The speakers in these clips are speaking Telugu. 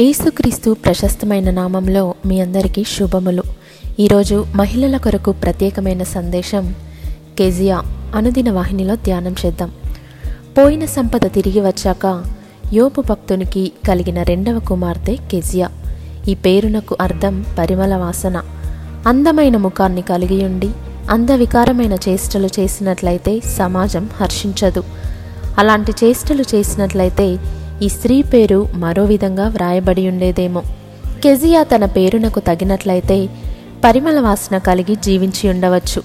యేసుక్రీస్తు ప్రశస్తమైన నామంలో మీ అందరికీ శుభములు. ఈరోజు మహిళల కొరకు ప్రత్యేకమైన సందేశం కెజియా అనుదిన వాహినిలో ధ్యానం చేద్దాం. పోయిన సంపద తిరిగి వచ్చాక యోబు భక్తునికి కలిగిన రెండవ కుమార్తె కెజియా. ఈ పేరునకు అర్థం పరిమళ వాసన. అందమైన ముఖాన్ని కలిగి ఉండి అందవికారమైన చేష్టలు చేసినట్లయితే సమాజం హర్షించదు. అలాంటి చేష్టలు చేసినట్లయితే ఈ స్త్రీ పేరు మరో విధంగా వ్రాయబడి ఉండేదేమో. కెజియా తన పేరునకు తగినట్లయితే పరిమళ వాసన కలిగి జీవించి ఉండవచ్చు.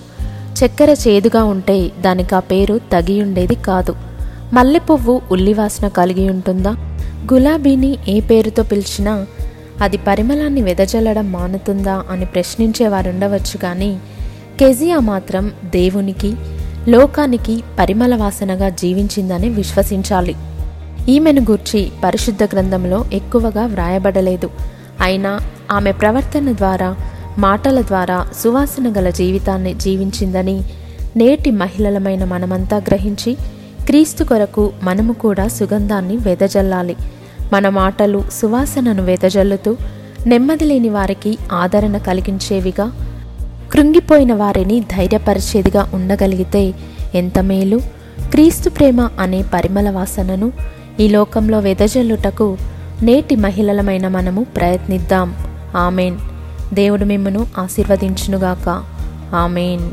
చక్కెర చేదుగా ఉంటే దానికి ఆ పేరు తగి ఉండేది కాదు. మల్లె పువ్వు ఉల్లివాసన కలిగి ఉంటుందా? గులాబీని ఏ పేరుతో పిలిచినా అది పరిమళాన్ని వెదజల్లడం మానుతుందా అని ప్రశ్నించేవారుండవచ్చు. కానీ కెజియా మాత్రం దేవునికి, లోకానికి పరిమళ వాసనగా జీవించిందని విశ్వసించాలి. ఈమెను గూర్చి పరిశుద్ధ గ్రంథంలో ఎక్కువగా వ్రాయబడలేదు. అయినా ఆమె ప్రవర్తన ద్వారా, మాటల ద్వారా సువాసన గల జీవితాన్ని జీవించిందని నేటి మహిళలమైన మనమంతా గ్రహించి క్రీస్తు కొరకు మనము కూడా సుగంధాన్ని వెదజల్లాలి. మన మాటలు సువాసనను వెదజల్లుతూ నెమ్మది లేని వారికి ఆదరణ కలిగించేవిగా, కృంగిపోయిన వారిని ధైర్యపరిచేదిగా ఉండగలిగితే ఎంత మేలు. క్రీస్తు ప్రేమ అనే పరిమళ వాసనను ఈ లోకంలో వెదజల్లుటకు నేటి మహిళలమైన మనము ప్రయత్నిద్దాం. ఆమెన్. దేవుడు మిమ్మను ఆశీర్వదించునుగాక. ఆమెన్.